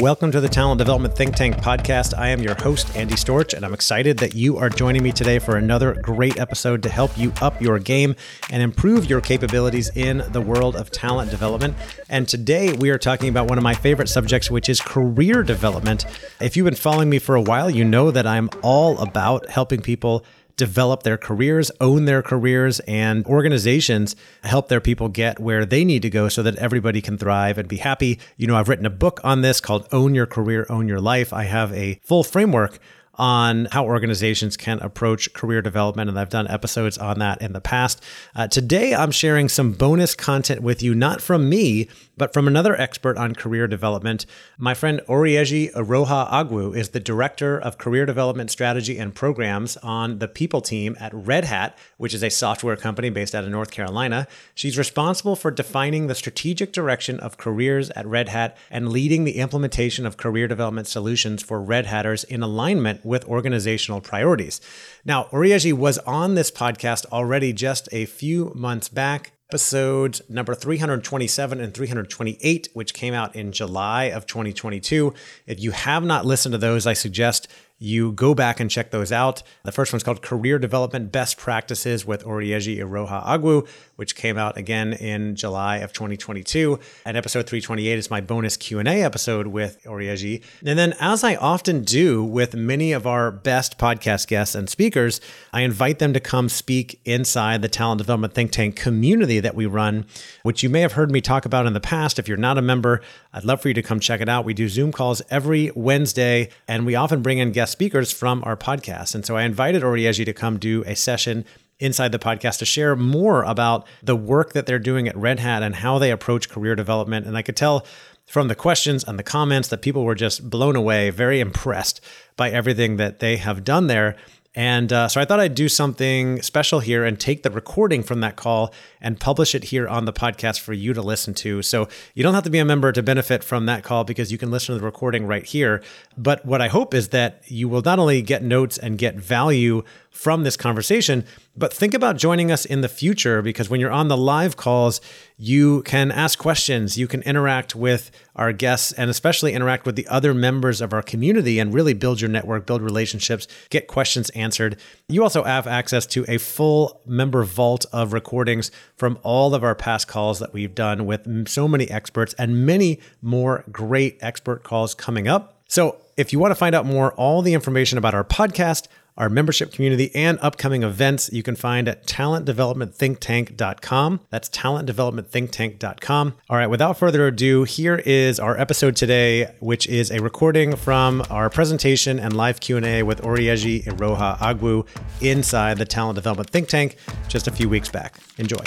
Welcome to the Talent Development Think Tank Podcast. I am your host, Andy Storch, and I'm excited that you are joining me today for another great episode to help you up your game and improve your capabilities in the world of talent development. And today we are talking about one of my favorite subjects, which is career development. If you've been following me for a while, you know that I'm all about helping people develop their careers, own their careers, and organizations help their people get where they need to go so that everybody can thrive and be happy. You know, I've written a book on this called Own Your Career, Own Your Life. I have a full framework on how organizations can approach career development, and I've done episodes on that in the past. Today, I'm sharing some bonus content with you, not from me, but from another expert on career development. My friend Orieji Iroha-Agwu is the Director of Career Development Strategy and Programs on the People team at Red Hat, which is a software company based out of North Carolina. She's responsible for defining the strategic direction of careers at Red Hat and leading the implementation of career development solutions for Red Hatters in alignment with organizational priorities. Now, Orieji was on this podcast already just a few months back. Episodes number 327 and 328, which came out in July of 2022. If you have not listened to those, I suggest you go back and check those out. The first one's called Career Development Best Practices with Orieji Iroha-Agwu, which came out again in July of 2022. And episode 328 is my bonus Q&A episode with Orieji. And then, as I often do with many of our best podcast guests and speakers, I invite them to come speak inside the Talent Development Think Tank community that we run, which you may have heard me talk about in the past. If you're not a member, I'd love for you to come check it out. We do Zoom calls every Wednesday, and we often bring in guest speakers from our podcast. And so I invited Orieji to come do a session inside the podcast to share more about the work that they're doing at Red Hat and how they approach career development. And I could tell from the questions and the comments that people were just blown away, very impressed by everything that they have done there. And so I thought I'd do something special here and take the recording from that call and publish it here on the podcast for you to listen to. So you don't have to be a member to benefit from that call, because you can listen to the recording right here. But what I hope is that you will not only get notes and get value from this conversation, but think about joining us in the future, because when you're on the live calls, you can ask questions, you can interact with our guests, and especially interact with the other members of our community and really build your network, build relationships, get questions answered. You also have access to a full member vault of recordings from all of our past calls that we've done with so many experts, and many more great expert calls coming up. So if you want to find out more, all the information about our podcast, our membership community, and upcoming events, you can find at talentdevelopmentthinktank.com. That's talentdevelopmentthinktank.com. All right, without further ado, here is our episode today, which is a recording from our presentation and live Q&A with Orieji Iroha-Agwu inside the Talent Development Think Tank just a few weeks back. Enjoy.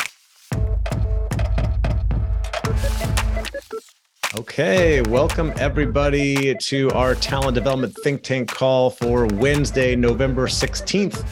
Okay, welcome everybody to our Talent Development Think Tank call for Wednesday, November 16th,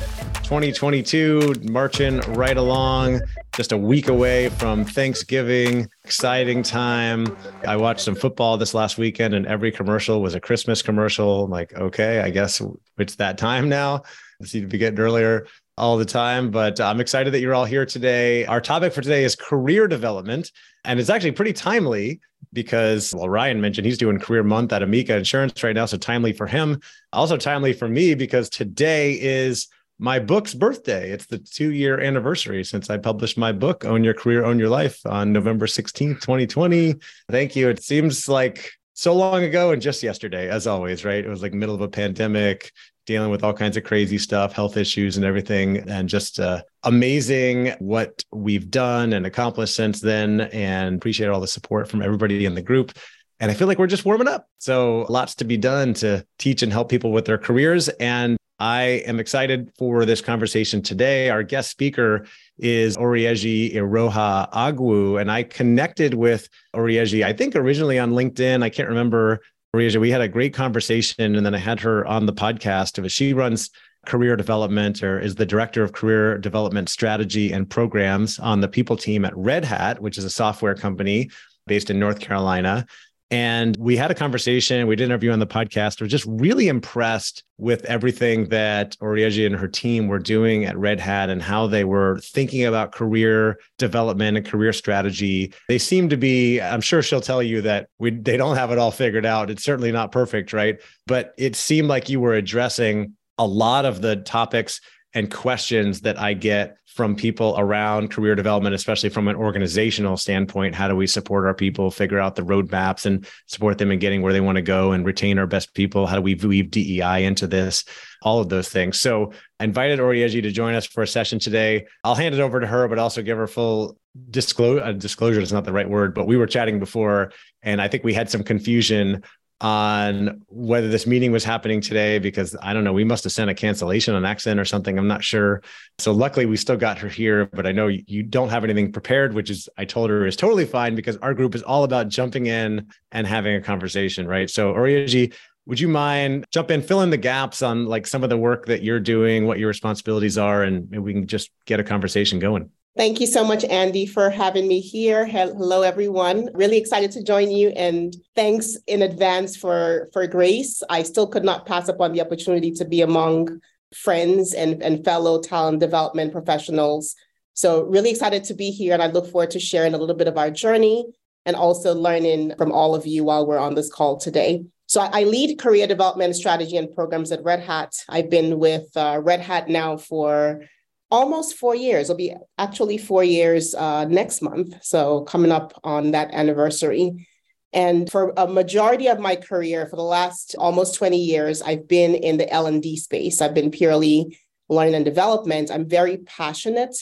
2022, marching right along, just a week away from Thanksgiving. Exciting time. I watched some football this last weekend, and every commercial was a Christmas commercial. I'm like, okay, I guess it's that time now. I seem to be getting earlier all the time, but I'm excited that you're all here today. Our topic for today is career development, and it's actually pretty timely because, well, Ryan mentioned he's doing Career Month at Amica Insurance right now, so timely for him. Also timely for me because today is my book's birthday. It's the 2-year anniversary since I published my book, Own Your Career, Own Your Life, on November 16th, 2020. Thank you. It seems like so long ago and just yesterday, as always, right? It was like middle of a pandemic, dealing with all kinds of crazy stuff, health issues and everything, and just amazing what we've done and accomplished since then, and appreciate all the support from everybody in the group. And I feel like we're just warming up. So lots to be done to teach and help people with their careers. And I am excited for this conversation today. Our guest speaker is Orieji Iroha-Agwu, and I connected with Orieji, I think originally on LinkedIn. I can't remember. Orieji, we had a great conversation, and then I had her on the podcast. She runs career development, or is the director of career development strategy and programs on the People team at Red Hat, which is a software company based in North Carolina. And we had a conversation, we did an interview on the podcast. We're just really impressed with everything that Orieji and her team were doing at Red Hat and how they were thinking about career development and career strategy. They seem to be, I'm sure she'll tell you that they don't have it all figured out. It's certainly not perfect, right? But it seemed like you were addressing a lot of the topics and questions that I get from people around career development, especially from an organizational standpoint. How do we support our people, figure out the roadmaps and support them in getting where they want to go and retain our best people? How do we weave DEI into this? All of those things. So I invited Orieji to join us for a session today. I'll hand it over to her, but also give her full disclosure is not the right word, but we were chatting before, and I think we had some confusion on whether this meeting was happening today, because I don't know, we must've sent a cancellation on accident or something. I'm not sure. So luckily we still got her here, but I know you don't have anything prepared, which is, I told her is totally fine, because our group is all about jumping in and having a conversation, right? So Orieji, would you mind jump in, fill in the gaps on like some of the work that you're doing, what your responsibilities are, and we can just get a conversation going. Thank you so much, Andy, for having me here. Hello, everyone. Really excited to join you, and thanks in advance for grace. I still could not pass upon the opportunity to be among friends and fellow talent development professionals. So really excited to be here, and I look forward to sharing a little bit of our journey and also learning from all of you while we're on this call today. So I lead career development strategy and programs at Red Hat. I've been with Red Hat now for almost 4 years. It'll be actually 4 years next month. So coming up on that anniversary. And for a majority of my career, for the last almost 20 years, I've been in the L&D space. I've been purely learning and development. I'm very passionate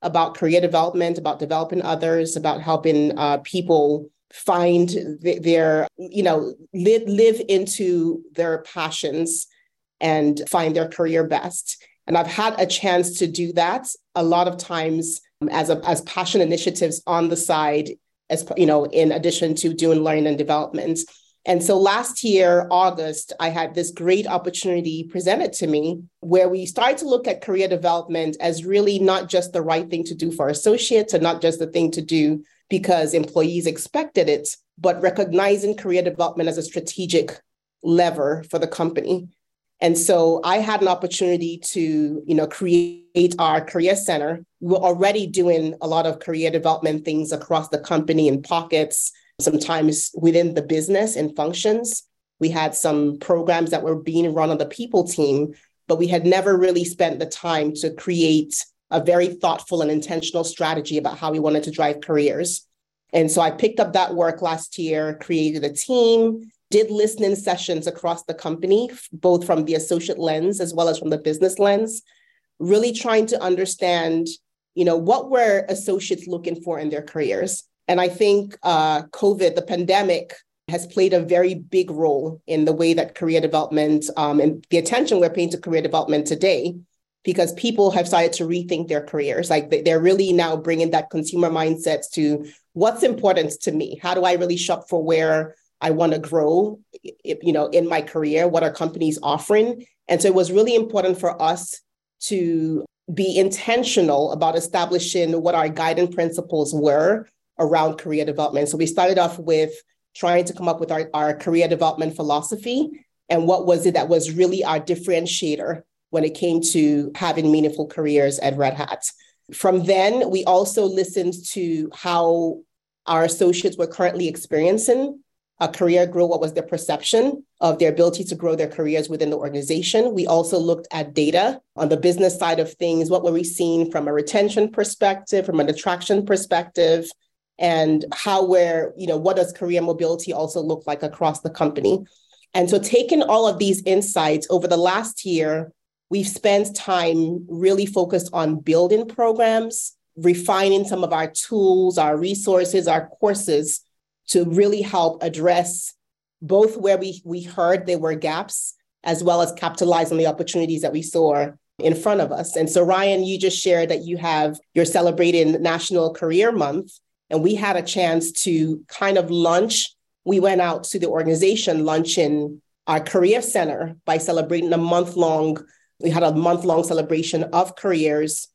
about career development, about developing others, about helping people find their, live into their passions and find their career best. And I've had a chance to do that a lot of times as passion initiatives on the side, as in addition to doing learning and development. And so last year, August, I had this great opportunity presented to me where we started to look at career development as really not just the right thing to do for associates and not just the thing to do because employees expected it, but recognizing career development as a strategic lever for the company. And so I had an opportunity to, create our career center. We were already doing a lot of career development things across the company in pockets, sometimes within the business and functions. We had some programs that were being run on the people team, but we had never really spent the time to create a very thoughtful and intentional strategy about how we wanted to drive careers. And so I picked up that work last year, created a team, did listening sessions across the company, both from the associate lens as well as from the business lens, really trying to understand, what were associates looking for in their careers. And I think COVID, the pandemic, has played a very big role in the way that career development and the attention we're paying to career development today, because people have started to rethink their careers. Like they're really now bringing that consumer mindset to what's important to me. How do I really shop for where I want to grow, in my career, what are companies offering? And so it was really important for us to be intentional about establishing what our guiding principles were around career development. So we started off with trying to come up with our career development philosophy and what was it that was really our differentiator when it came to having meaningful careers at Red Hat. From then, we also listened to how our associates were currently experiencing a career grow, what was their perception of their ability to grow their careers within the organization. We also looked at data on the business side of things. What were we seeing from a retention perspective, from an attraction perspective, and what does career mobility also look like across the company? And so taking all of these insights over the last year, we've spent time really focused on building programs, refining some of our tools, our resources, our courses, to really help address both where we heard there were gaps, as well as capitalize on the opportunities that we saw in front of us. And so Ryan, you just shared that you're celebrating National Career Month, and we had a chance to kind of launch. We went out to the organization launching our career center by celebrating we had a month-long celebration of careers,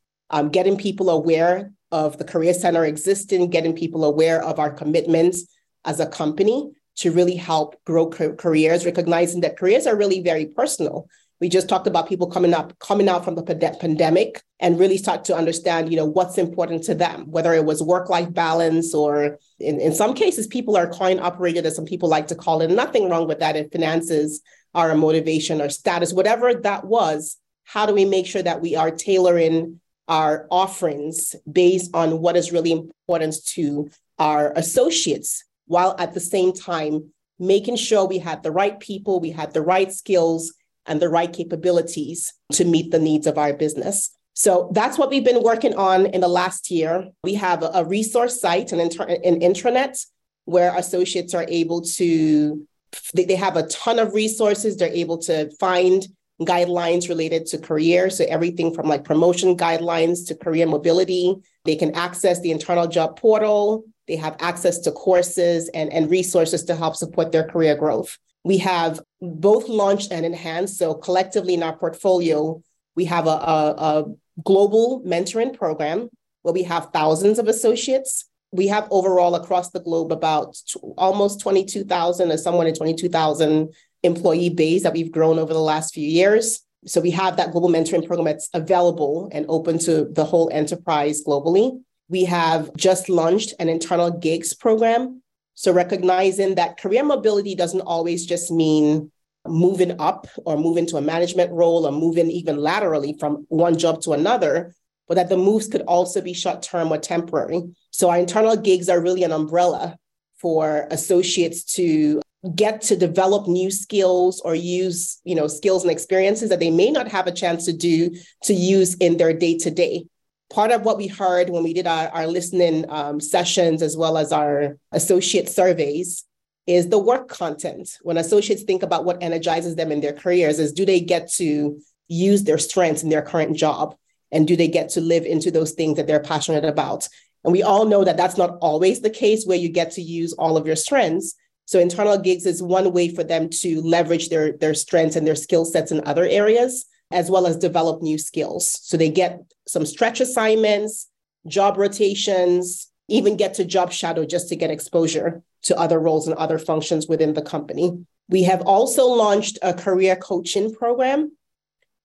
getting people aware of the career center existing, getting people aware of our commitments as a company, to really help grow careers, recognizing that careers are really very personal. We just talked about people coming out from the pandemic and really start to understand, what's important to them, whether it was work-life balance or in some cases, people are coin operated, as some people like to call it. Nothing wrong with that. If finances are a motivation or status, whatever that was, how do we make sure that we are tailoring our offerings based on what is really important to our associates, while at the same time, making sure we had the right people, we had the right skills, and the right capabilities to meet the needs of our business. So that's what we've been working on in the last year. We have a resource site, an intranet, where associates are able to, they have a ton of resources. They're able to find guidelines related to career. So everything from like promotion guidelines to career mobility. They can access the internal job portal. They have access to courses and resources to help support their career growth. We have both launched and enhanced. So collectively in our portfolio, we have a global mentoring program where we have thousands of associates. We have overall across the globe about almost 22,000 or somewhere in 22,000 employee base that we've grown over the last few years. So we have that global mentoring program that's available and open to the whole enterprise globally. We have just launched an internal gigs program. So recognizing that career mobility doesn't always just mean moving up or moving to a management role or moving even laterally from one job to another, but that the moves could also be short-term or temporary. So our internal gigs are really an umbrella for associates to get to develop new skills or use, skills and experiences that they may not have a chance to use in their day-to-day. Part of what we heard when we did our listening sessions, as well as our associate surveys, is the work content. When associates think about what energizes them in their careers is, do they get to use their strengths in their current job? And do they get to live into those things that they're passionate about? And we all know that that's not always the case where you get to use all of your strengths. So internal gigs is one way for them to leverage their strengths and their skill sets in other areas, as well as develop new skills. So they get some stretch assignments, job rotations, even get to job shadow just to get exposure to other roles and other functions within the company. We have also launched a career coaching program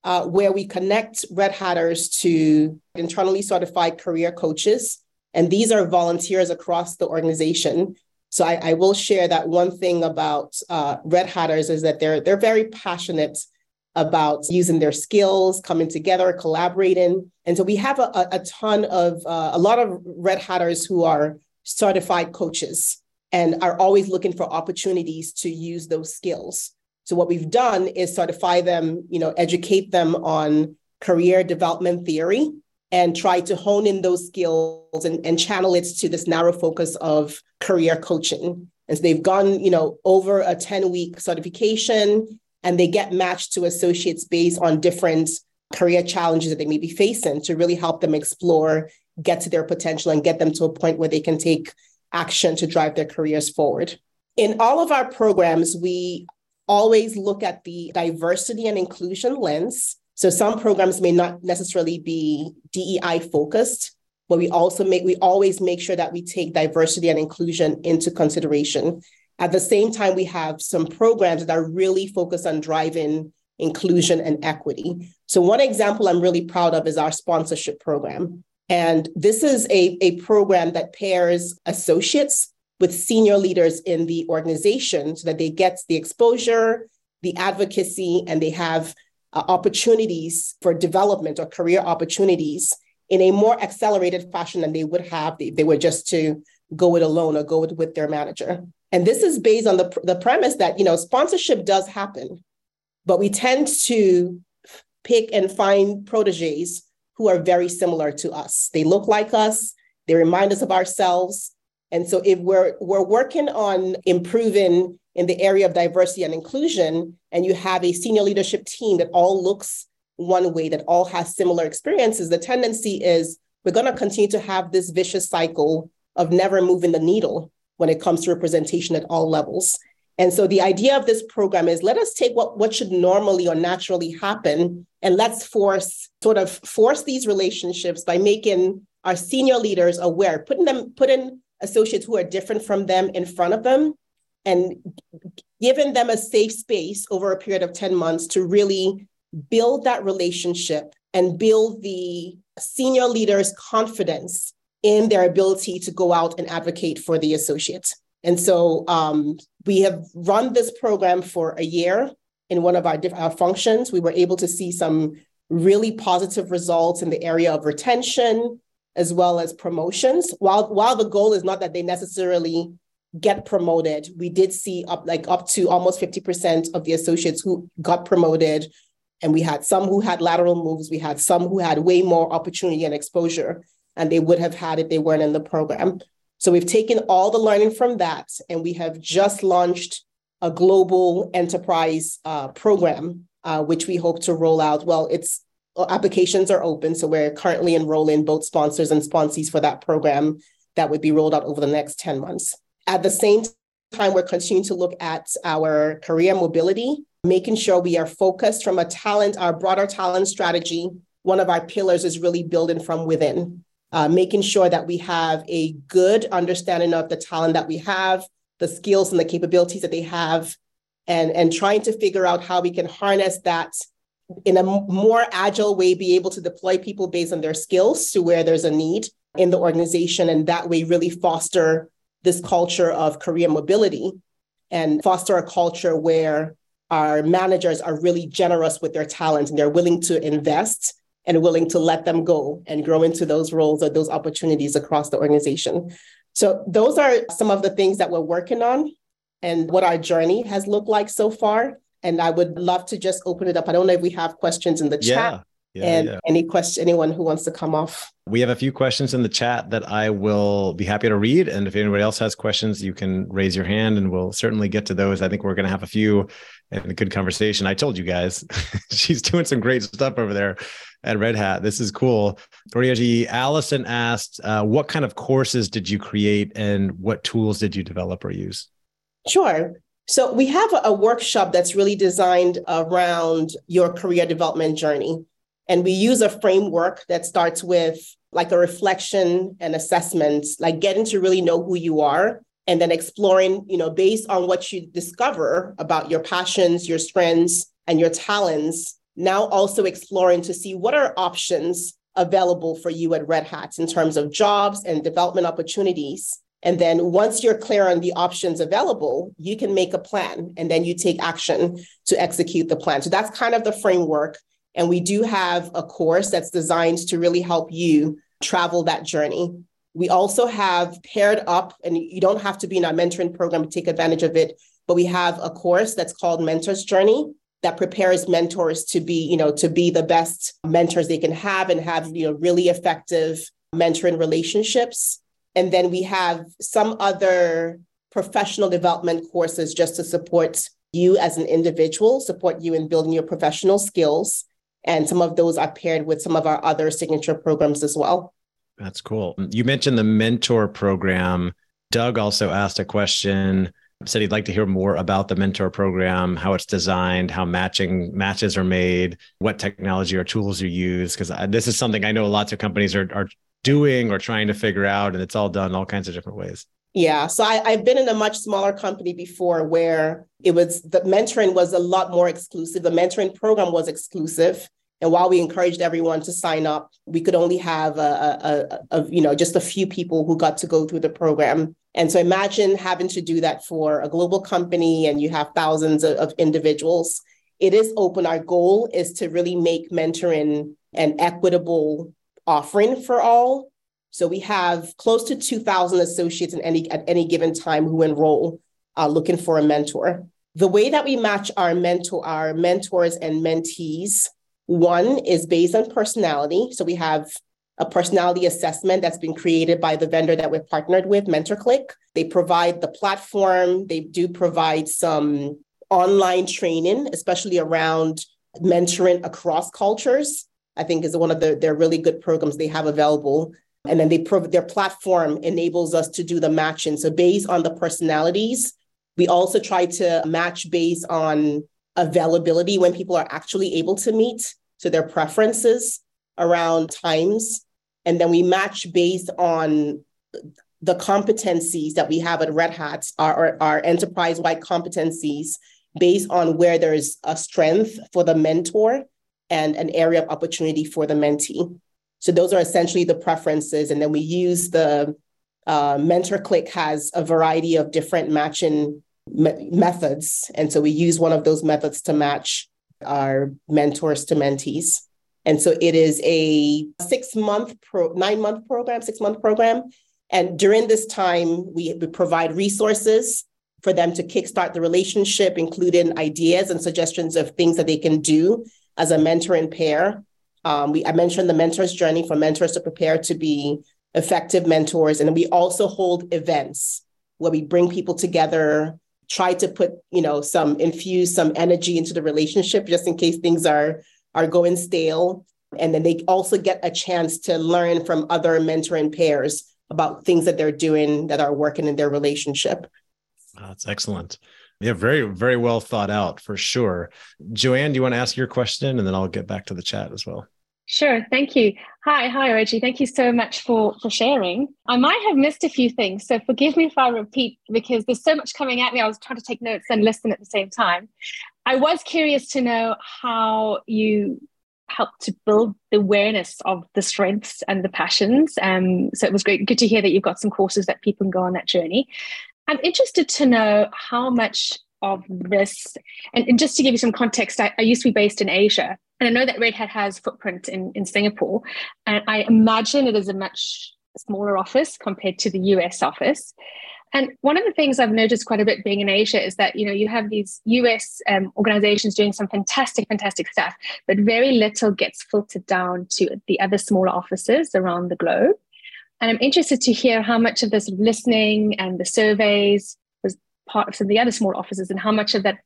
where we connect Red Hatters to internally certified career coaches. And these are volunteers across the organization. So I will share that one thing about Red Hatters is that they're very passionate about using their skills, coming together, collaborating. And so we have a ton of, a lot of Red Hatters who are certified coaches and are always looking for opportunities to use those skills. So what we've done is certify them, educate them on career development theory and try to hone in those skills and channel it to this narrow focus of career coaching. And so they've gone, over a 10-week certification, and they get matched to associates based on different career challenges that they may be facing to really help them explore, get to their potential, and get them to a point where they can take action to drive their careers forward. In all of our programs, we always look at the diversity and inclusion lens. So some programs may not necessarily be DEI focused, but we always make sure that we take diversity and inclusion into consideration. At the same time, we have some programs that are really focused on driving inclusion and equity. So one example I'm really proud of is our sponsorship program. And this is a program that pairs associates with senior leaders in the organization so that they get the exposure, the advocacy, and they have opportunities for development or career opportunities in a more accelerated fashion than they would have if they were just to go it alone or go it with their manager. And this is based on the premise that, sponsorship does happen, but we tend to pick and find proteges who are very similar to us. They look like us, they remind us of ourselves. And so if we're working on improving in the area of diversity and inclusion, and you have a senior leadership team that all looks one way, that all has similar experiences, the tendency is we're going to continue to have this vicious cycle of never moving the needle when it comes to representation at all levels. And so the idea of this program is let us take what should normally or naturally happen, and let's force these relationships by making our senior leaders aware, putting associates who are different from them in front of them, and given them a safe space over a period of 10 months to really build that relationship and build the senior leaders' confidence in their ability to go out and advocate for the associates. And so we have run this program for a year in one of our functions. We were able to see some really positive results in the area of retention as well as promotions. While the goal is not that they necessarily get promoted, we did see up to almost 50% of the associates who got promoted. And we had some who had lateral moves. We had some who had way more opportunity and exposure than they would have had if they weren't in the program. So we've taken all the learning from that, and we have just launched a global enterprise program, which we hope to roll out. Well, its applications are open, so we're currently enrolling both sponsors and sponsees for that program that would be rolled out over the next 10 months. At the same time, we're continuing to look at our career mobility, making sure we are focused from our broader talent strategy. One of our pillars is really building from within. Making sure that we have a good understanding of the talent that we have, the skills and the capabilities that they have, and trying to figure out how we can harness that in a more agile way, be able to deploy people based on their skills to where there's a need in the organization, and that way really foster this culture of career mobility and foster a culture where our managers are really generous with their talent and they're willing to invest and willing to let them go and grow into those roles or those opportunities across the organization. So those are some of the things that we're working on and what our journey has looked like so far. And I would love to just open it up. I don't know if we have questions in the chat. Any question, anyone who wants to come off. We have a few questions in the chat that I will be happy to read. And if anybody else has questions, you can raise your hand and we'll certainly get to those. I think we're going to have a few and a good conversation. I told you guys, she's doing some great stuff over there at Red Hat. This is cool. Orieji, Allison asked, what kind of courses did you create and what tools did you develop or use? Sure. So we have a workshop that's really designed around your career development journey. And we use a framework that starts with like a reflection and assessment, like getting to really know who you are and then exploring, based on what you discover about your passions, your strengths, and your talents, now also exploring to see what are options available for you at Red Hat in terms of jobs and development opportunities. And then once you're clear on the options available, you can make a plan and then you take action to execute the plan. So that's kind of the framework. And we do have a course that's designed to really help you travel that journey. We also have paired up, and you don't have to be in our mentoring program to take advantage of it, but we have a course that's called Mentor's Journey that prepares mentors to be, to be the best mentors they can have and have, really effective mentoring relationships. And then we have some other professional development courses just to support you as an individual, support you in building your professional skills. And some of those are paired with some of our other signature programs as well. That's cool. You mentioned the mentor program. Doug also asked a question, said he'd like to hear more about the mentor program, how it's designed, how matches are made, what technology or tools you use. Because this is something I know lots of companies are doing or trying to figure out, and it's all done all kinds of different ways. Yeah. So I've been in a much smaller company before where the mentoring was a lot more exclusive. The mentoring program was exclusive. And while we encouraged everyone to sign up, we could only have just a few people who got to go through the program. And so imagine having to do that for a global company and you have thousands of individuals. It is open. Our goal is to really make mentoring an equitable offering for all. So we have close to 2,000 associates at any given time who enroll looking for a mentor. The way that we match our mentors and mentees, one is based on personality. So we have a personality assessment that's been created by the vendor that we're partnered with, MentorcliQ. They provide the platform. They do provide some online training, especially around mentoring across cultures, I think is one of their really good programs they have available. And then their platform enables us to do the matching. So based on the personalities, we also try to match based on availability when people are actually able to meet, so their preferences around times. And then we match based on the competencies that we have at Red Hat are enterprise-wide competencies based on where there is a strength for the mentor and an area of opportunity for the mentee. So those are essentially the preferences. And then we use the MentorcliQ has a variety of different matching methods. And so we use one of those methods to match our mentors to mentees. And so it is a 6-month program. And during this time, we provide resources for them to kickstart the relationship, including ideas and suggestions of things that they can do as a mentor and pair. I mentioned the mentor's journey for mentors to prepare to be effective mentors. And then we also hold events where we bring people together, try to put, infuse some energy into the relationship just in case things are going stale. And then they also get a chance to learn from other mentoring pairs about things that they're doing that are working in their relationship. Oh, that's excellent. Yeah, very, very well thought out for sure. Joanne, do you want to ask your question? And then I'll get back to the chat as well. Sure. Thank you. Hi, Orieji. Thank you so much for sharing. I might have missed a few things, so forgive me if I repeat, because there's so much coming at me. I was trying to take notes and listen at the same time. I was curious to know how you help to build the awareness of the strengths and the passions. So it was good to hear that you've got some courses that people can go on that journey. I'm interested to know how much of this, and just to give you some context, I used to be based in Asia, and I know that Red Hat has footprint in Singapore, and I imagine it is a much smaller office compared to the US office. And one of the things I've noticed quite a bit being in Asia is that, you have these US organizations doing some fantastic, fantastic stuff, but very little gets filtered down to the other smaller offices around the globe. And I'm interested to hear how much of this listening and the surveys was part of some of the other small offices and how much of that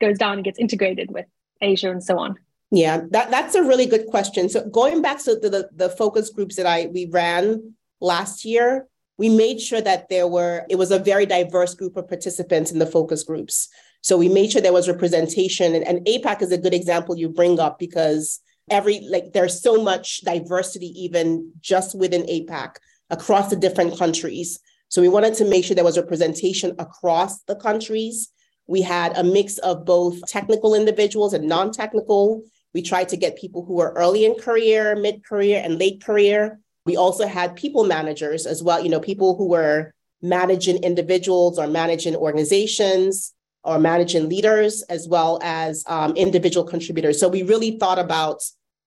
goes down and gets integrated with Asia and so on. Yeah, that's a really good question. So going back to the focus groups that we ran last year, we made sure that it was a very diverse group of participants in the focus groups. So we made sure there was representation, and APAC is a good example you bring up, because there's so much diversity even just within APAC across the different countries. So we wanted to make sure there was representation across the countries. We had a mix of both technical individuals and non-technical. We tried to get people who were early in career, mid-career, and late career. We also had people managers as well, people who were managing individuals or managing organizations or managing leaders, as well as individual contributors. So we really thought about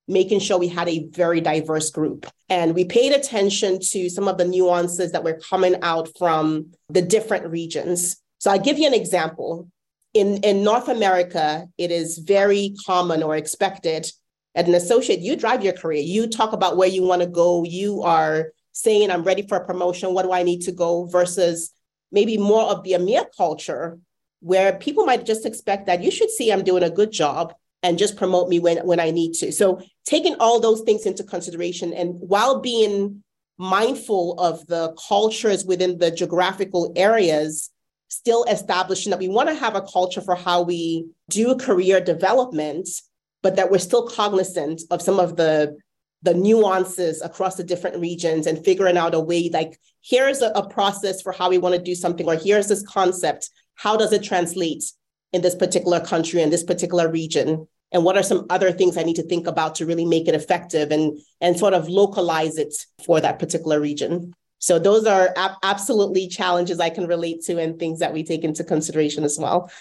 making sure we had a very diverse group. And we paid attention to some of the nuances that were coming out from the different regions. So I'll give you an example. In North America, it is very common or expected at an associate, you drive your career. You talk about where you want to go. You are saying, I'm ready for a promotion. What do I need to go? Versus maybe more of the EMEA culture, where people might just expect that you should see I'm doing a good job and just promote me when I need to. So taking all those things into consideration, and while being mindful of the cultures within the geographical areas, still establishing that we want to have a culture for how we do career development, but that we're still cognizant of some of the nuances across the different regions and figuring out a way, here's a process for how we want to do something, or here's this concept. How does it translate in this particular country and this particular region? And what are some other things I need to think about to really make it effective and sort of localize it for that particular region? So those are absolutely challenges I can relate to and things that we take into consideration as well.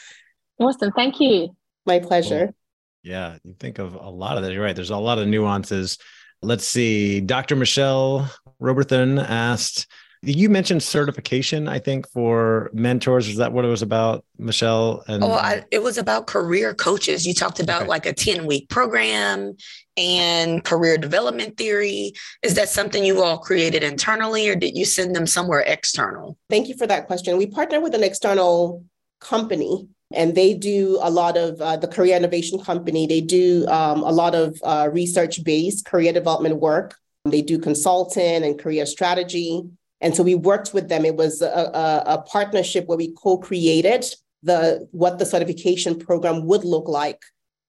Awesome. Thank you. My pleasure. Cool. Yeah, you think of a lot of that. You're right. There's a lot of nuances. Let's see. Dr. Michelle Robertson asked, you mentioned certification, I think, for mentors. Is that what it was about, Michelle? It was about career coaches. You talked about a 10-week program and career development theory. Is that something you all created internally, or did you send them somewhere external? Thank you for that question. We partner with an external company, and they do a lot of the Career Innovation Company. They do a lot of research-based career development work. They do consulting and career strategy. And so we worked with them. It was a partnership where we co-created what the certification program would look like.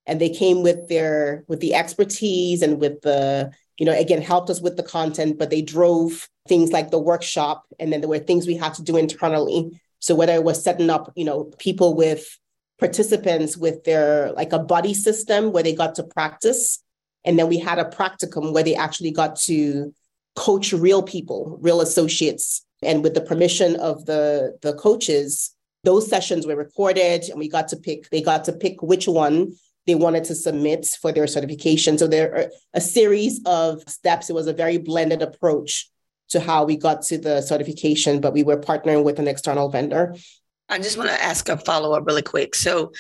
And they came with the expertise and with the again, helped us with the content, but they drove things like the workshop. And then there were things we had to do internally. So whether it was setting up, people with participants with their like a buddy system where they got to practice. And then we had a practicum where they actually got to coach real people, real associates. And with the permission of the coaches, those sessions were recorded and they got to pick which one they wanted to submit for their certification. So there are a series of steps. It was a very blended approach to how we got to the certification, but we were partnering with an external vendor. I just want to ask a follow-up really quick. So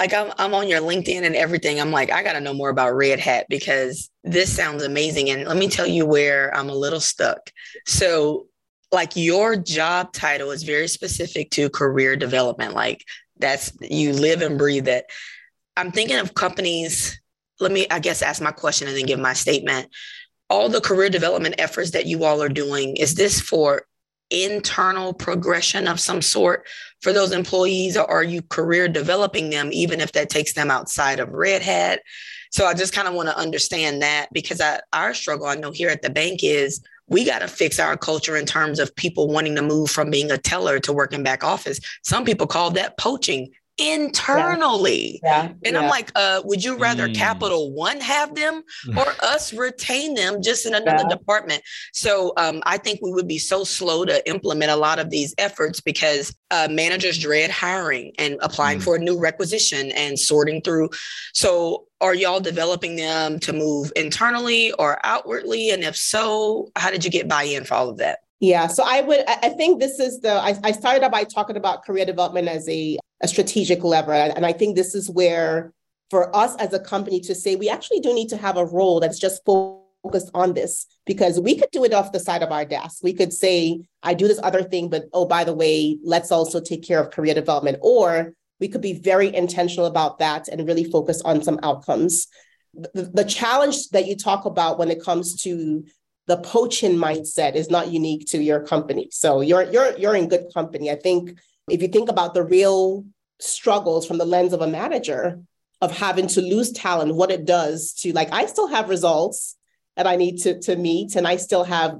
I'm on your LinkedIn and everything. I'm like, I got to know more about Red Hat because this sounds amazing. And let me tell you where I'm a little stuck. So like your job title is very specific to career development. Like that's, you live and breathe that. I'm thinking of companies. Let me, I guess, ask my question and then give my statement. All the career development efforts that you all are doing, is this for internal progression of some sort for those employees, or are you career developing them, even if that takes them outside of Red Hat? So I just kind of want to understand that, because our struggle, I know here at the bank, is we got to fix our culture in terms of people wanting to move from being a teller to working back office. Some people call that poaching internally. Yeah. I'm like, would you rather Capital One have them or us retain them just in another department? So I think we would be so slow to implement a lot of these efforts because managers dread hiring and applying for a new requisition and sorting through. So are y'all developing them to move internally or outwardly? And if so, how did you get buy-in for all of that? Yeah, so I think this is I started out by talking about career development as a strategic lever. And I think this is where, for us as a company to say, we actually do need to have a role that's just focused on this, because we could do it off the side of our desk. We could say, I do this other thing, but oh, by the way, let's also take care of career development. Or we could be very intentional about that and really focus on some outcomes. The challenge that you talk about when it comes to the poaching mindset is not unique to your company. So you're in good company. I think if you think about the real struggles from the lens of a manager of having to lose talent, what it does to, like, I still have results that I need to meet, and I still have,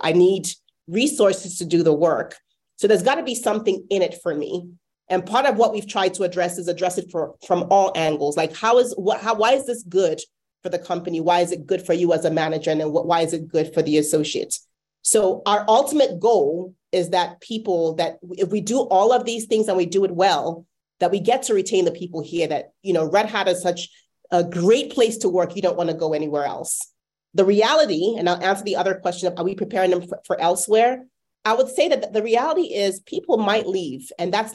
I need resources to do the work. So there's got to be something in it for me. And part of what we've tried to address is address it from all angles. Like, why is this good for the company? Why is it good for you as a manager? And then why is it good for the associates? So our ultimate goal is that people, that if we do all of these things and we do it well, that we get to retain the people here, that, Red Hat is such a great place to work. You don't want to go anywhere else. The reality, and I'll answer the other question of, are we preparing them for elsewhere? I would say that the reality is people might leave, and that's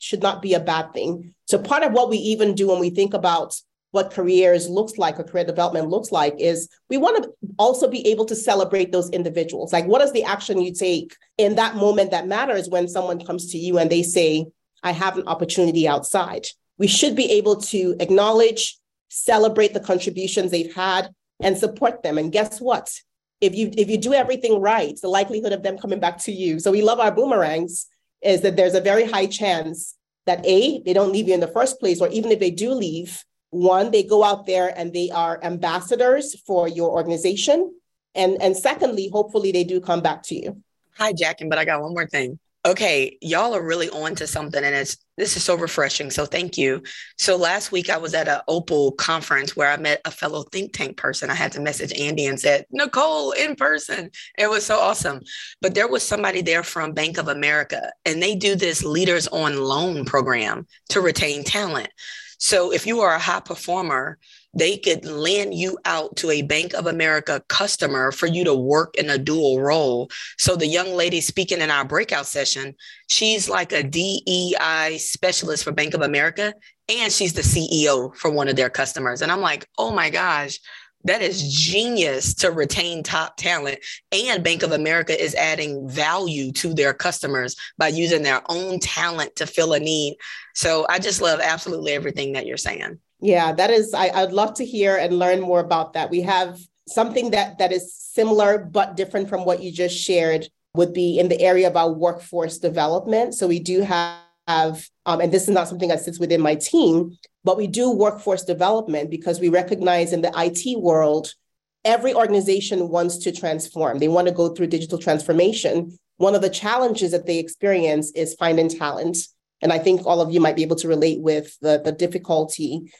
should not be a bad thing. So part of what we even do when we think about what careers looks like or career development looks like is we want to also be able to celebrate those individuals. Like, what is the action you take in that moment that matters when someone comes to you and they say, I have an opportunity outside? We should be able to acknowledge, celebrate the contributions they've had, and support them. And guess what? If you do everything right, the likelihood of them coming back to you. So we love our boomerangs, is that there's a very high chance that A, they don't leave you in the first place, or even if they do leave, one, they go out there and they are ambassadors for your organization. And secondly, hopefully they do come back to you. Hijacking, but I got one more thing. Okay, y'all are really on to something, and this is so refreshing. So thank you. So last week I was at an Opal conference where I met a fellow think tank person. I had to message Andy and said, Nicole, in person. It was so awesome. But there was somebody there from Bank of America, and they do this Leaders on Loan program to retain talent. So if you are a high performer, they could lend you out to a Bank of America customer for you to work in a dual role. So the young lady speaking in our breakout session, she's like a DEI specialist for Bank of America, and she's the CEO for one of their customers. And I'm like, oh my gosh, that is genius to retain top talent. And Bank of America is adding value to their customers by using their own talent to fill a need. So I just love absolutely everything that you're saying. Yeah, that is, I'd love to hear and learn more about that. We have something that is similar, but different from what you just shared, would be in the area of our workforce development. So we do have and this is not something that sits within my team, but we do workforce development because we recognize in the IT world, Every organization wants to transform. They want to go through digital transformation. One of the challenges that they experience is finding talent. And I think all of you might be able to relate with the difficulty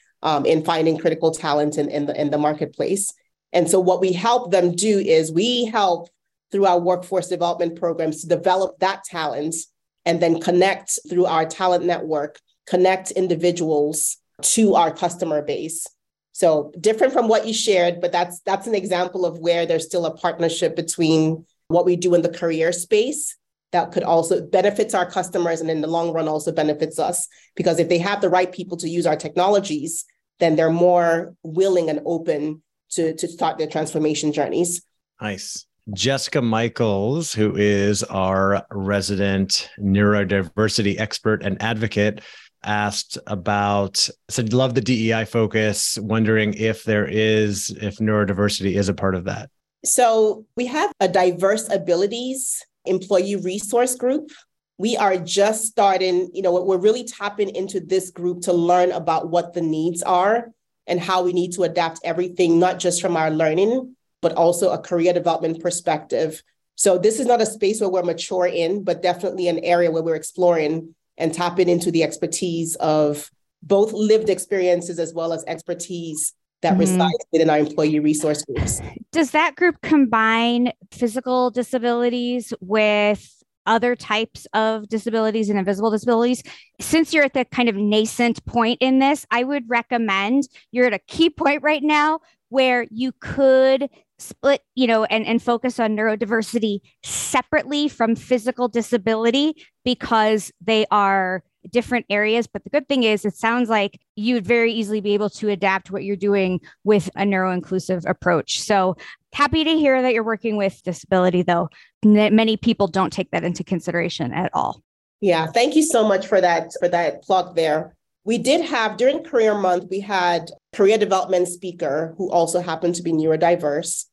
in finding critical talent in the marketplace. And so what we help them do is we help through our workforce development programs to develop that talent and then connect through our talent network, connect individuals to our customer base. So different from what you shared, but that's an example of where there's still a partnership between what we do in the career space that could also benefits our customers and in the long run also benefits us, because if they have the right people to use our technologies, then they're more willing and open to start their transformation journeys. Nice. Jessica Michaels, who is our resident neurodiversity expert and advocate, asked about, said, love the DEI focus, wondering if neurodiversity is a part of that. So we have a diverse abilities employee resource group. We are just starting, we're really tapping into this group to learn about what the needs are and how we need to adapt everything, not just from our learning, but also a career development perspective. So this is not a space where we're mature in, but definitely an area where we're exploring and tapping into the expertise of both lived experiences as well as expertise that resides within our employee resource groups. Does that group combine physical disabilities with other types of disabilities and invisible disabilities? Since you're at the kind of nascent point in this, I would recommend you're at a key point right now where you could split, and focus on neurodiversity separately from physical disability, because they are different areas. But the good thing is, it sounds like you'd very easily be able to adapt what you're doing with a neuro-inclusive approach. So happy to hear that you're working with disability, though. Many people don't take that into consideration at all. Yeah, thank you so much for that plug there. We did have, during Career Month, we had career development speaker who also happened to be neurodiverse.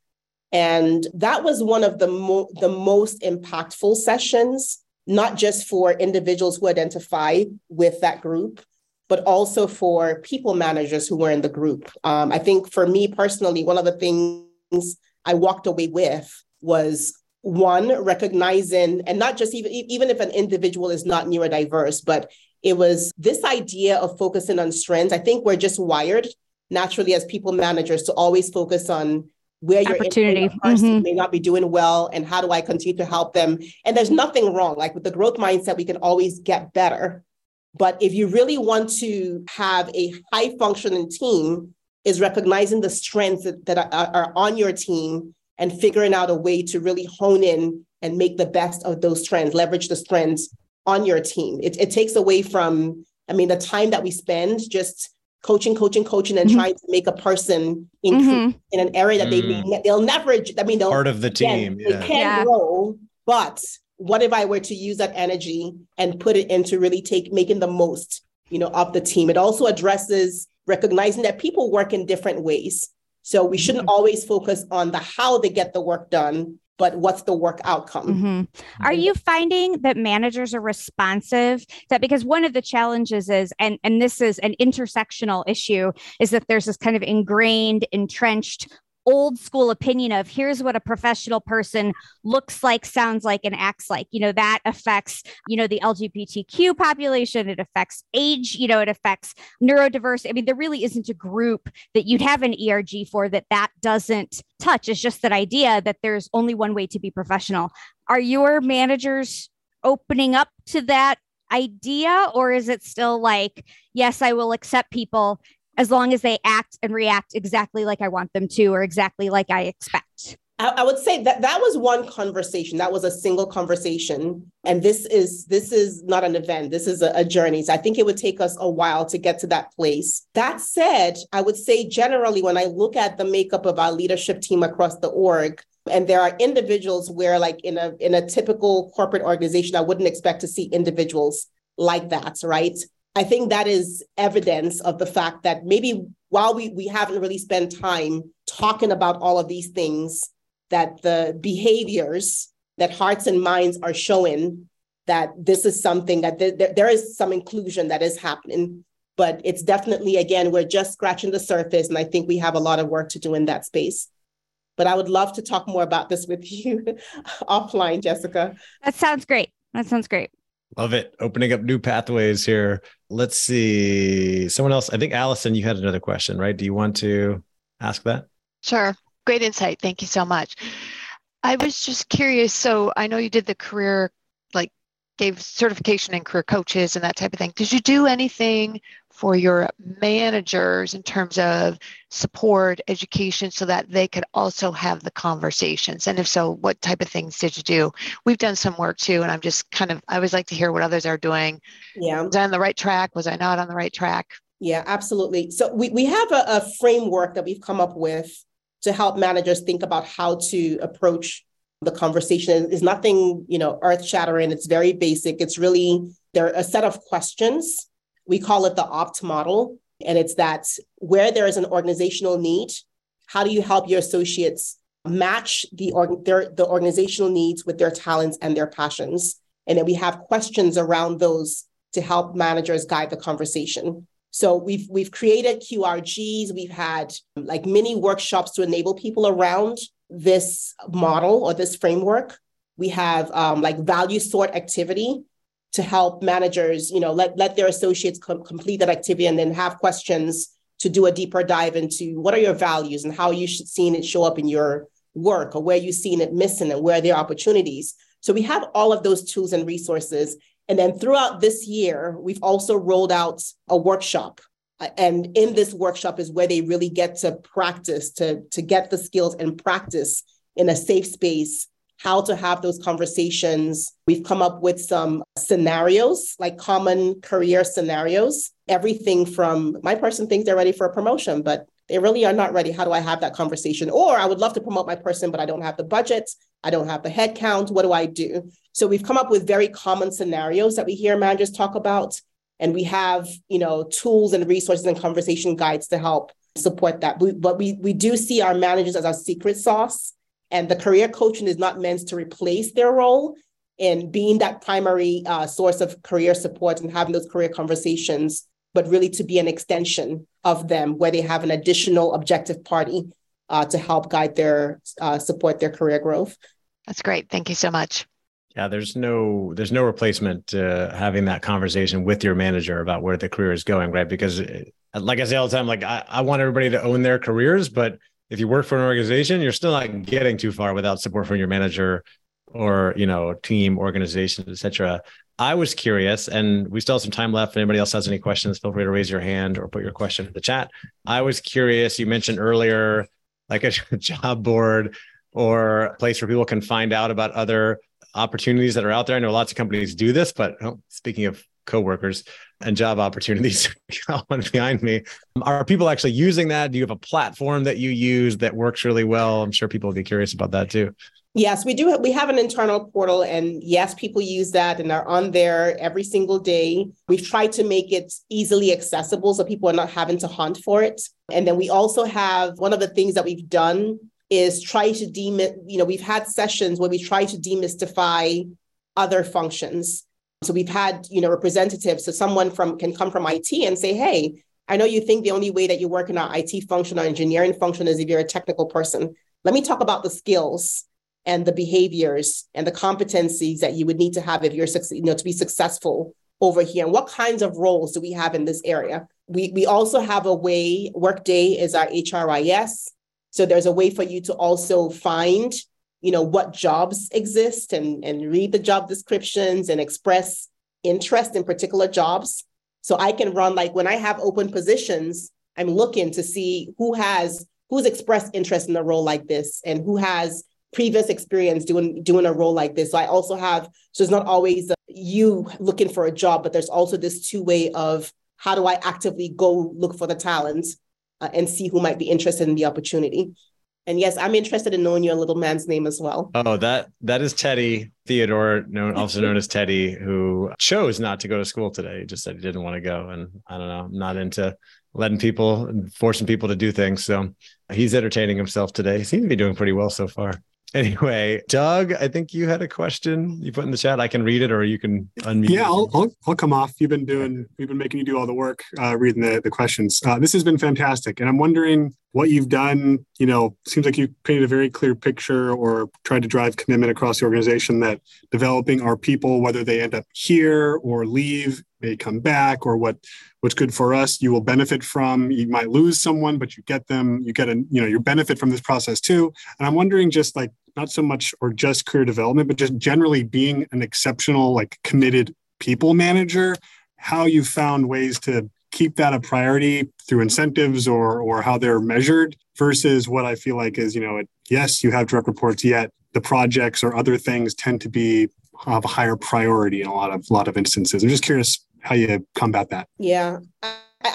And that was one of the most impactful sessions, not just for individuals who identify with that group, but also for people managers who were in the group. I think for me personally, one of the things I walked away with was, one, recognizing, and not just even if an individual is not neurodiverse, but it was this idea of focusing on strengths. I think we're just wired naturally as people managers to always focus on where your opportunity may not be doing well, and how do I continue to help them? And there's nothing wrong. Like with the growth mindset, we can always get better. But if you really want to have a high functioning team, is recognizing the strengths that are on your team and figuring out a way to really hone in and make the best of those strengths, leverage the strengths on your team. It takes away from, the time that we spend just coaching, and trying to make a person increase in an area that they'll never, they'll part of the team. Yeah. They can grow, but what if I were to use that energy and put it into really making the most, of the team? It also addresses recognizing that people work in different ways. So we shouldn't always focus on the how they get the work done, but what's the work outcome? Mm-hmm. Are you finding that managers are responsive? That because one of the challenges is, and this is an intersectional issue, is that there's this kind of ingrained, entrenched, old school opinion of here's what a professional person looks like, sounds like, and acts like. That affects, the LGBTQ population. It affects age, it affects neurodiverse. There really isn't a group that you'd have an ERG for that doesn't touch. It's just that idea that there's only one way to be professional. Are your managers opening up to that idea, or is it still like, yes, I will accept people as long as they act and react exactly like I want them to, or exactly like I expect? I would say that was one conversation. That was a single conversation. And this is not an event. This is a journey. So I think it would take us a while to get to that place. That said, I would say generally, when I look at the makeup of our leadership team across the org, and there are individuals where, like in a typical corporate organization, I wouldn't expect to see individuals like that, right? I think that is evidence of the fact that maybe while we haven't really spent time talking about all of these things, that the behaviors that hearts and minds are showing, that this is something that there is some inclusion that is happening, but it's definitely, again, we're just scratching the surface. And I think we have a lot of work to do in that space. But I would love to talk more about this with you offline, Jessica. That sounds great. Love it. Opening up new pathways here. Let's see. Someone else. I think, Allison, you had another question, right? Do you want to ask that? Sure. Great insight. Thank you so much. I was just curious. So I know you did the career, like gave certification in career coaches and that type of thing. Did you do anything for your managers in terms of support, education, so that they could also have the conversations? And if so, what type of things did you do? We've done some work too, and I'm just kind of, I always like to hear what others are doing. Yeah. Was I on the right track? Was I not on the right track? Yeah, absolutely. So we have a framework that we've come up with to help managers think about how to approach the conversation. It's nothing, you know, earth shattering. It's very basic. It's really, there are a set of questions. We call it the OPT model. And it's that where there is an organizational need, how do you help your associates match the organizational needs with their talents and their passions? And then we have questions around those to help managers guide the conversation. So we've created QRGs. We've had like mini workshops to enable people around this model or this framework. We have like value sort activity to help managers, you know, let their associates complete that activity and then have questions to do a deeper dive into what are your values and how you should seen it show up in your work, or where you've seen it missing and where there are opportunities. So we have all of those tools and resources. And then throughout this year, we've also rolled out a workshop. And in this workshop is where they really get to practice, to get the skills and practice in a safe space, how to have those conversations. We've come up with some scenarios, like common career scenarios, everything from my person thinks they're ready for a promotion, but they really are not ready. How do I have that conversation? Or I would love to promote my person, but I don't have the budget. I don't have the headcount. What do I do? So we've come up with very common scenarios that we hear managers talk about. And we have, you know, tools and resources and conversation guides to help support that. But we do see our managers as our secret sauce. And the career coaching is not meant to replace their role in being that primary source of career support and having those career conversations, but really to be an extension of them where they have an additional objective party to help guide their, support their career growth. That's great. Thank you so much. Yeah, there's no replacement to having that conversation with your manager about where the career is going, right? Because like I say all the time, like I want everybody to own their careers, but if you work for an organization, you're still not getting too far without support from your manager or, you know, team, organization, et cetera. I was curious, and we still have some time left. If anybody else has any questions, feel free to raise your hand or put your question in the chat. I was curious, you mentioned earlier, like a job board or a place where people can find out about other opportunities that are out there. I know lots of companies do this, but speaking of coworkers and job opportunities, one behind me, are people actually using that? Do you have a platform that you use that works really well? I'm sure people will be curious about that too. Yes, we do. We have an internal portal, and yes, people use that and are on there every single day. We've tried to make it easily accessible so people are not having to hunt for it. And then we also have, one of the things that we've done is try to we've had sessions where we try to demystify other functions. So we've had, you know, representatives. So someone can come from IT and say, hey, I know you think the only way that you work in our IT function or engineering function is if you're a technical person. Let me talk about the skills and the behaviors and the competencies that you would need to have if you're, you know, to be successful over here. And what kinds of roles do we have in this area? We also have a way, Workday is our HRIS. So there's a way for you to also find, you know, what jobs exist and read the job descriptions and express interest in particular jobs. So I can run, like when I have open positions, I'm looking to see who's expressed interest in a role like this and who has previous experience doing a role like this. So I also have, so it's not always you looking for a job, but there's also this two-way of how do I actively go look for the talent and see who might be interested in the opportunity. And yes, I'm interested in knowing your little man's name as well. Oh, that is Teddy Theodore, also known as Teddy, who chose not to go to school today. He just said he didn't want to go. And I don't know, I'm not into letting people and forcing people to do things. So he's entertaining himself today. He seems to be doing pretty well so far. Anyway, Doug, I think you had a question you put in the chat. I can read it or you can unmute. Yeah, I'll come off. We've been making you do all the work, reading the questions. This has been fantastic. And I'm wondering what you've done. You know, seems like you've painted a very clear picture or tried to drive commitment across the organization that developing our people, whether they end up here or leave, they come back, or what's good for us, you will benefit from. You might lose someone, but you get them. You get you benefit from this process too. And I'm wondering, just like not so much or just career development, but just generally being an exceptional, like committed people manager, how you found ways to keep that a priority through incentives or how they're measured versus what I feel like is, yes, you have direct reports, yet the projects or other things tend to be of a higher priority in a lot of instances. I'm just curious how you combat that. Yeah,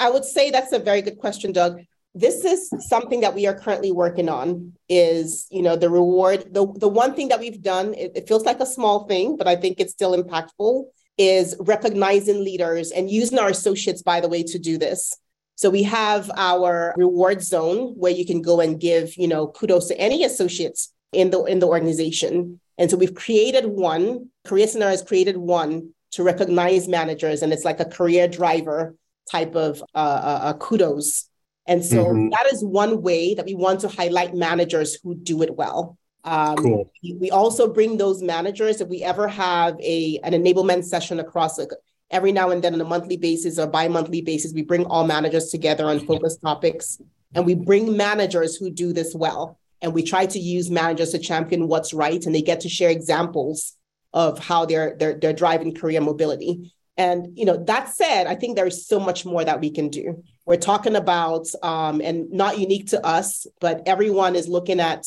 I would say that's a very good question, Doug. This is something that we are currently working on is, the reward. The one thing that we've done, it feels like a small thing, but I think it's still impactful, is recognizing leaders and using our associates, by the way, to do this. So we have our reward zone where you can go and give, kudos to any associates in the organization. And so we've created one, Career Center has created one to recognize managers, and it's like a career driver type of kudos. And so that is one way that we want to highlight managers who do it well. Cool. We also bring those managers, if we ever have an enablement session across every now and then on a monthly basis or bi-monthly basis, we bring all managers together on focus topics, and we bring managers who do this well. And we try to use managers to champion what's right, and they get to share examples of how they're driving career mobility. And that said, I think there is so much more that we can do. We're talking about, and not unique to us, but everyone is looking at,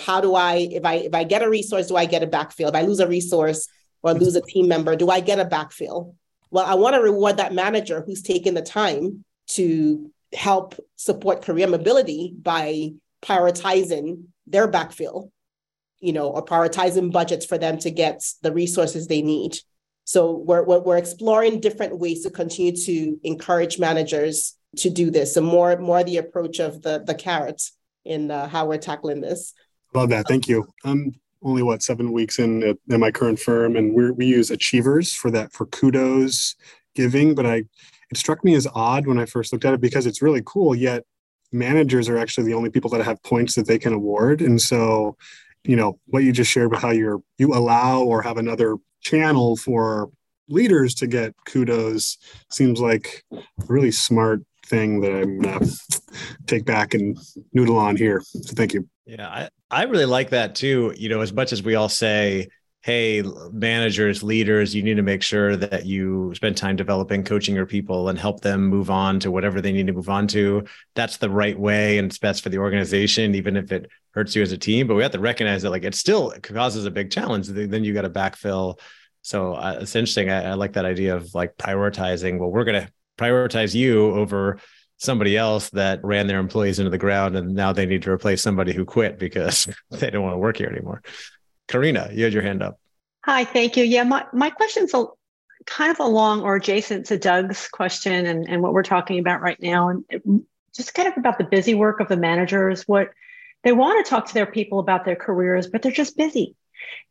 how do I, if I get a resource, do I get a backfill? If I lose a resource or lose a team member, do I get a backfill? Well, I want to reward that manager who's taken the time to help support career mobility by prioritizing their backfill, or prioritizing budgets for them to get the resources they need. So we're exploring different ways to continue to encourage managers to do this. So more the approach of the carrots in how we're tackling this. Love that. Thank you. I'm only 7 weeks in my current firm, and we use Achievers for kudos giving. But it struck me as odd when I first looked at it, because it's really cool. Yet managers are actually the only people that have points that they can award, and so what you just shared with how you allow or have another channel for leaders to get kudos seems like a really smart thing that I'm going to take back and noodle on here. So thank you. Yeah, I really like that too. As much as we all say, hey, managers, leaders, you need to make sure that you spend time developing, coaching your people and help them move on to whatever they need to move on to. That's the right way, and it's best for the organization, even if it hurts you as a team. But we have to recognize that it still causes a big challenge. Then you got to backfill. So it's interesting. I like that idea of prioritizing. Well, we're going to prioritize you over somebody else that ran their employees into the ground, and now they need to replace somebody who quit because they don't want to work here anymore. Karina, you had your hand up. Hi, thank you. Yeah, my question's kind of along or adjacent to Doug's question and what we're talking about right now, and just kind of about the busy work of the managers. What they want to talk to their people about their careers, but they're just busy.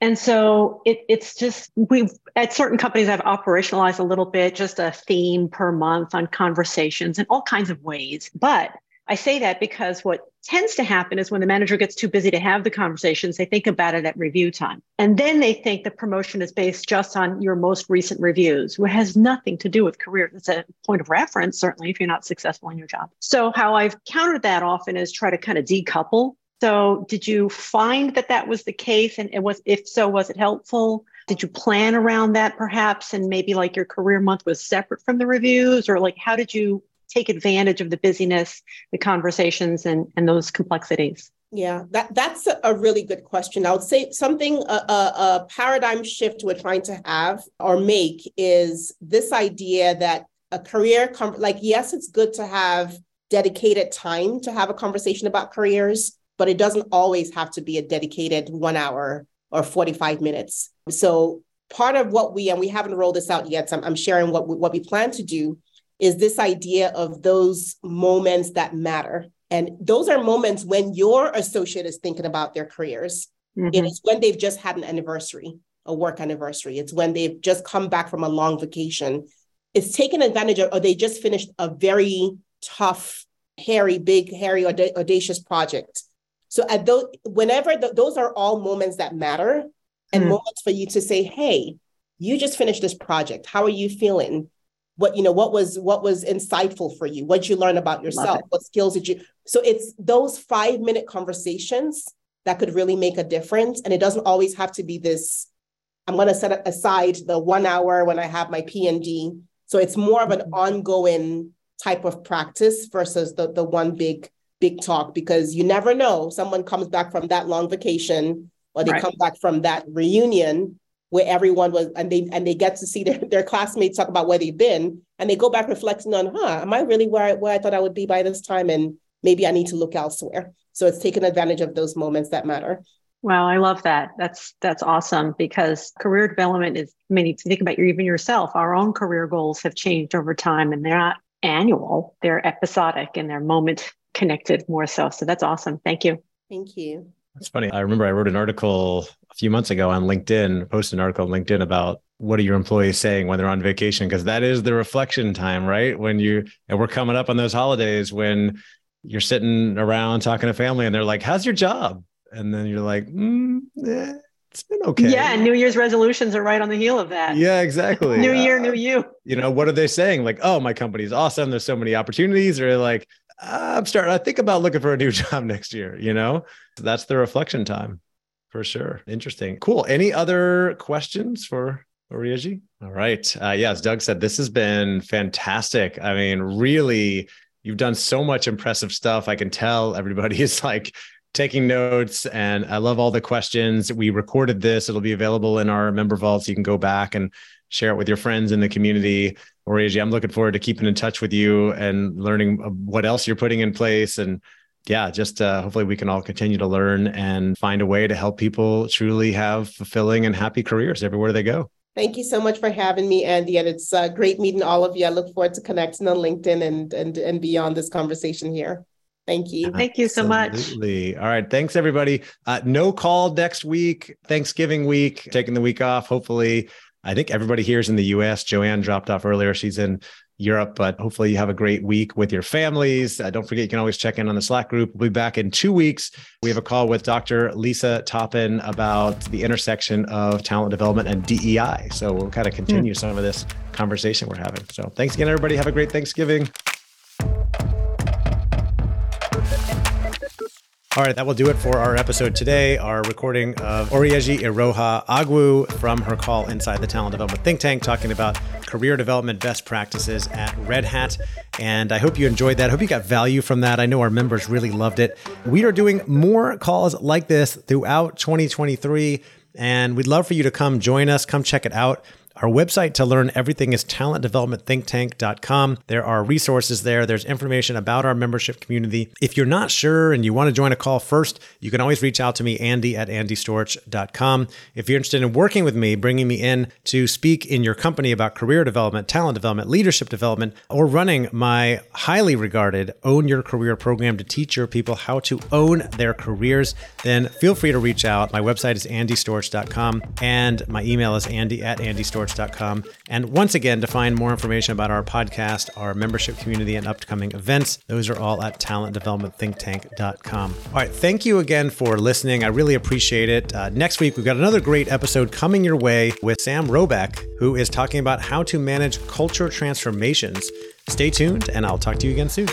And so it's just, we've at certain companies, I've operationalized a little bit, just a theme per month on conversations in all kinds of ways. But I say that because what tends to happen is when the manager gets too busy to have the conversations, they think about it at review time. And then they think the promotion is based just on your most recent reviews, which has nothing to do with career. It's a point of reference, certainly, if you're not successful in your job. So how I've countered that often is try to kind of decouple. So did you find that was the case? And if so, was it helpful? Did you plan around that perhaps? And maybe your career month was separate from the reviews, or how did you take advantage of the busyness, the conversations, and those complexities? Yeah, that's a really good question. I would say something, a paradigm shift we're trying to have or make is this idea that a career, yes, it's good to have dedicated time to have a conversation about careers, but it doesn't always have to be a dedicated 1 hour or 45 minutes. So part of what we haven't rolled this out yet, so I'm sharing what we plan to do, is this idea of those moments that matter. And those are moments when your associate is thinking about their careers. Mm-hmm. It is when they've just had an anniversary, a work anniversary. It's when they've just come back from a long vacation. It's taken advantage of, or they just finished a very tough, hairy, big, hairy, audacious project. So at those, whenever those are all moments that matter and moments for you to say, hey, you just finished this project. How are you feeling? What was insightful for you? What did you learn about yourself? What skills did you? So it's those 5-minute conversations that could really make a difference. And it doesn't always have to be this, I'm going to set aside the 1 hour when I have my P&D. So it's more of an ongoing type of practice versus the one big talk, because you never know. Someone comes back from that long vacation, or they come back from that reunion where everyone was, and they get to see their classmates talk about where they've been, and they go back reflecting on, am I really where I thought I would be by this time? And maybe I need to look elsewhere. So it's taking advantage of those moments that matter. Wow, I love that. That's awesome, because career development is, I mean, if you think about even yourself, our own career goals have changed over time, and they're not annual, they're episodic, and they're moment connected more so. So that's awesome. Thank you. Thank you. That's funny. I remember I wrote an article a few months ago on LinkedIn, posted an article on LinkedIn about what are your employees saying when they're on vacation? Because that is the reflection time, right? And we're coming up on those holidays when you're sitting around talking to family and they're like, how's your job? And then you're like, it's been okay. Yeah. New Year's resolutions are right on the heel of that. Yeah, exactly. New year, new you. What are they saying? Like, oh, my company's awesome. There's so many opportunities. Or like, I think about looking for a new job next year, So that's the reflection time for sure. Interesting. Cool. Any other questions for Orieji? All right. Yeah. As Doug said, this has been fantastic. I mean, really, you've done so much impressive stuff. I can tell everybody is like taking notes, and I love all the questions. We recorded this. It'll be available in our member vaults. You can go back and share it with your friends in the community. Orieji, I'm looking forward to keeping in touch with you and learning what else you're putting in place. And hopefully we can all continue to learn and find a way to help people truly have fulfilling and happy careers everywhere they go. Thank you so much for having me, Andy. And it's great meeting all of you. I look forward to connecting on LinkedIn and beyond this conversation here. Thank you. Thank you so much. Absolutely. All right. Thanks, everybody. No call next week, Thanksgiving week, taking the week off. Hopefully, I think everybody here is in the U.S. Joanne dropped off earlier. She's in Europe, but hopefully you have a great week with your families. Don't forget, you can always check in on the Slack group. We'll be back in 2 weeks. We have a call with Dr. Lisa Toppin about the intersection of talent development and DEI. So we'll kind of continue some of this conversation we're having. So thanks again, everybody. Have a great Thanksgiving. All right, that will do it for our episode today. Our recording of Orieji Iroha-Agwu from her call inside the Talent Development Think Tank, talking about career development best practices at Red Hat. And I hope you enjoyed that. I hope you got value from that. I know our members really loved it. We are doing more calls like this throughout 2023, and we'd love for you to come join us. Come check it out. Our website to learn everything is talentdevelopmentthinktank.com. There are resources there. There's information about our membership community. If you're not sure and you want to join a call first, you can always reach out to me, Andy at andystorch.com. If you're interested in working with me, bringing me in to speak in your company about career development, talent development, leadership development, or running my highly regarded Own Your Career program to teach your people how to own their careers, then feel free to reach out. My website is andystorch.com, and my email is andy at andystorch.com. And once again, to find more information about our podcast, our membership community, and upcoming events, those are all at talentdevelopmentthinktank.com. All right. Thank you again for listening. I really appreciate it. Next week, we've got another great episode coming your way with Sam Roback, who is talking about how to manage culture transformations. Stay tuned, and I'll talk to you again soon.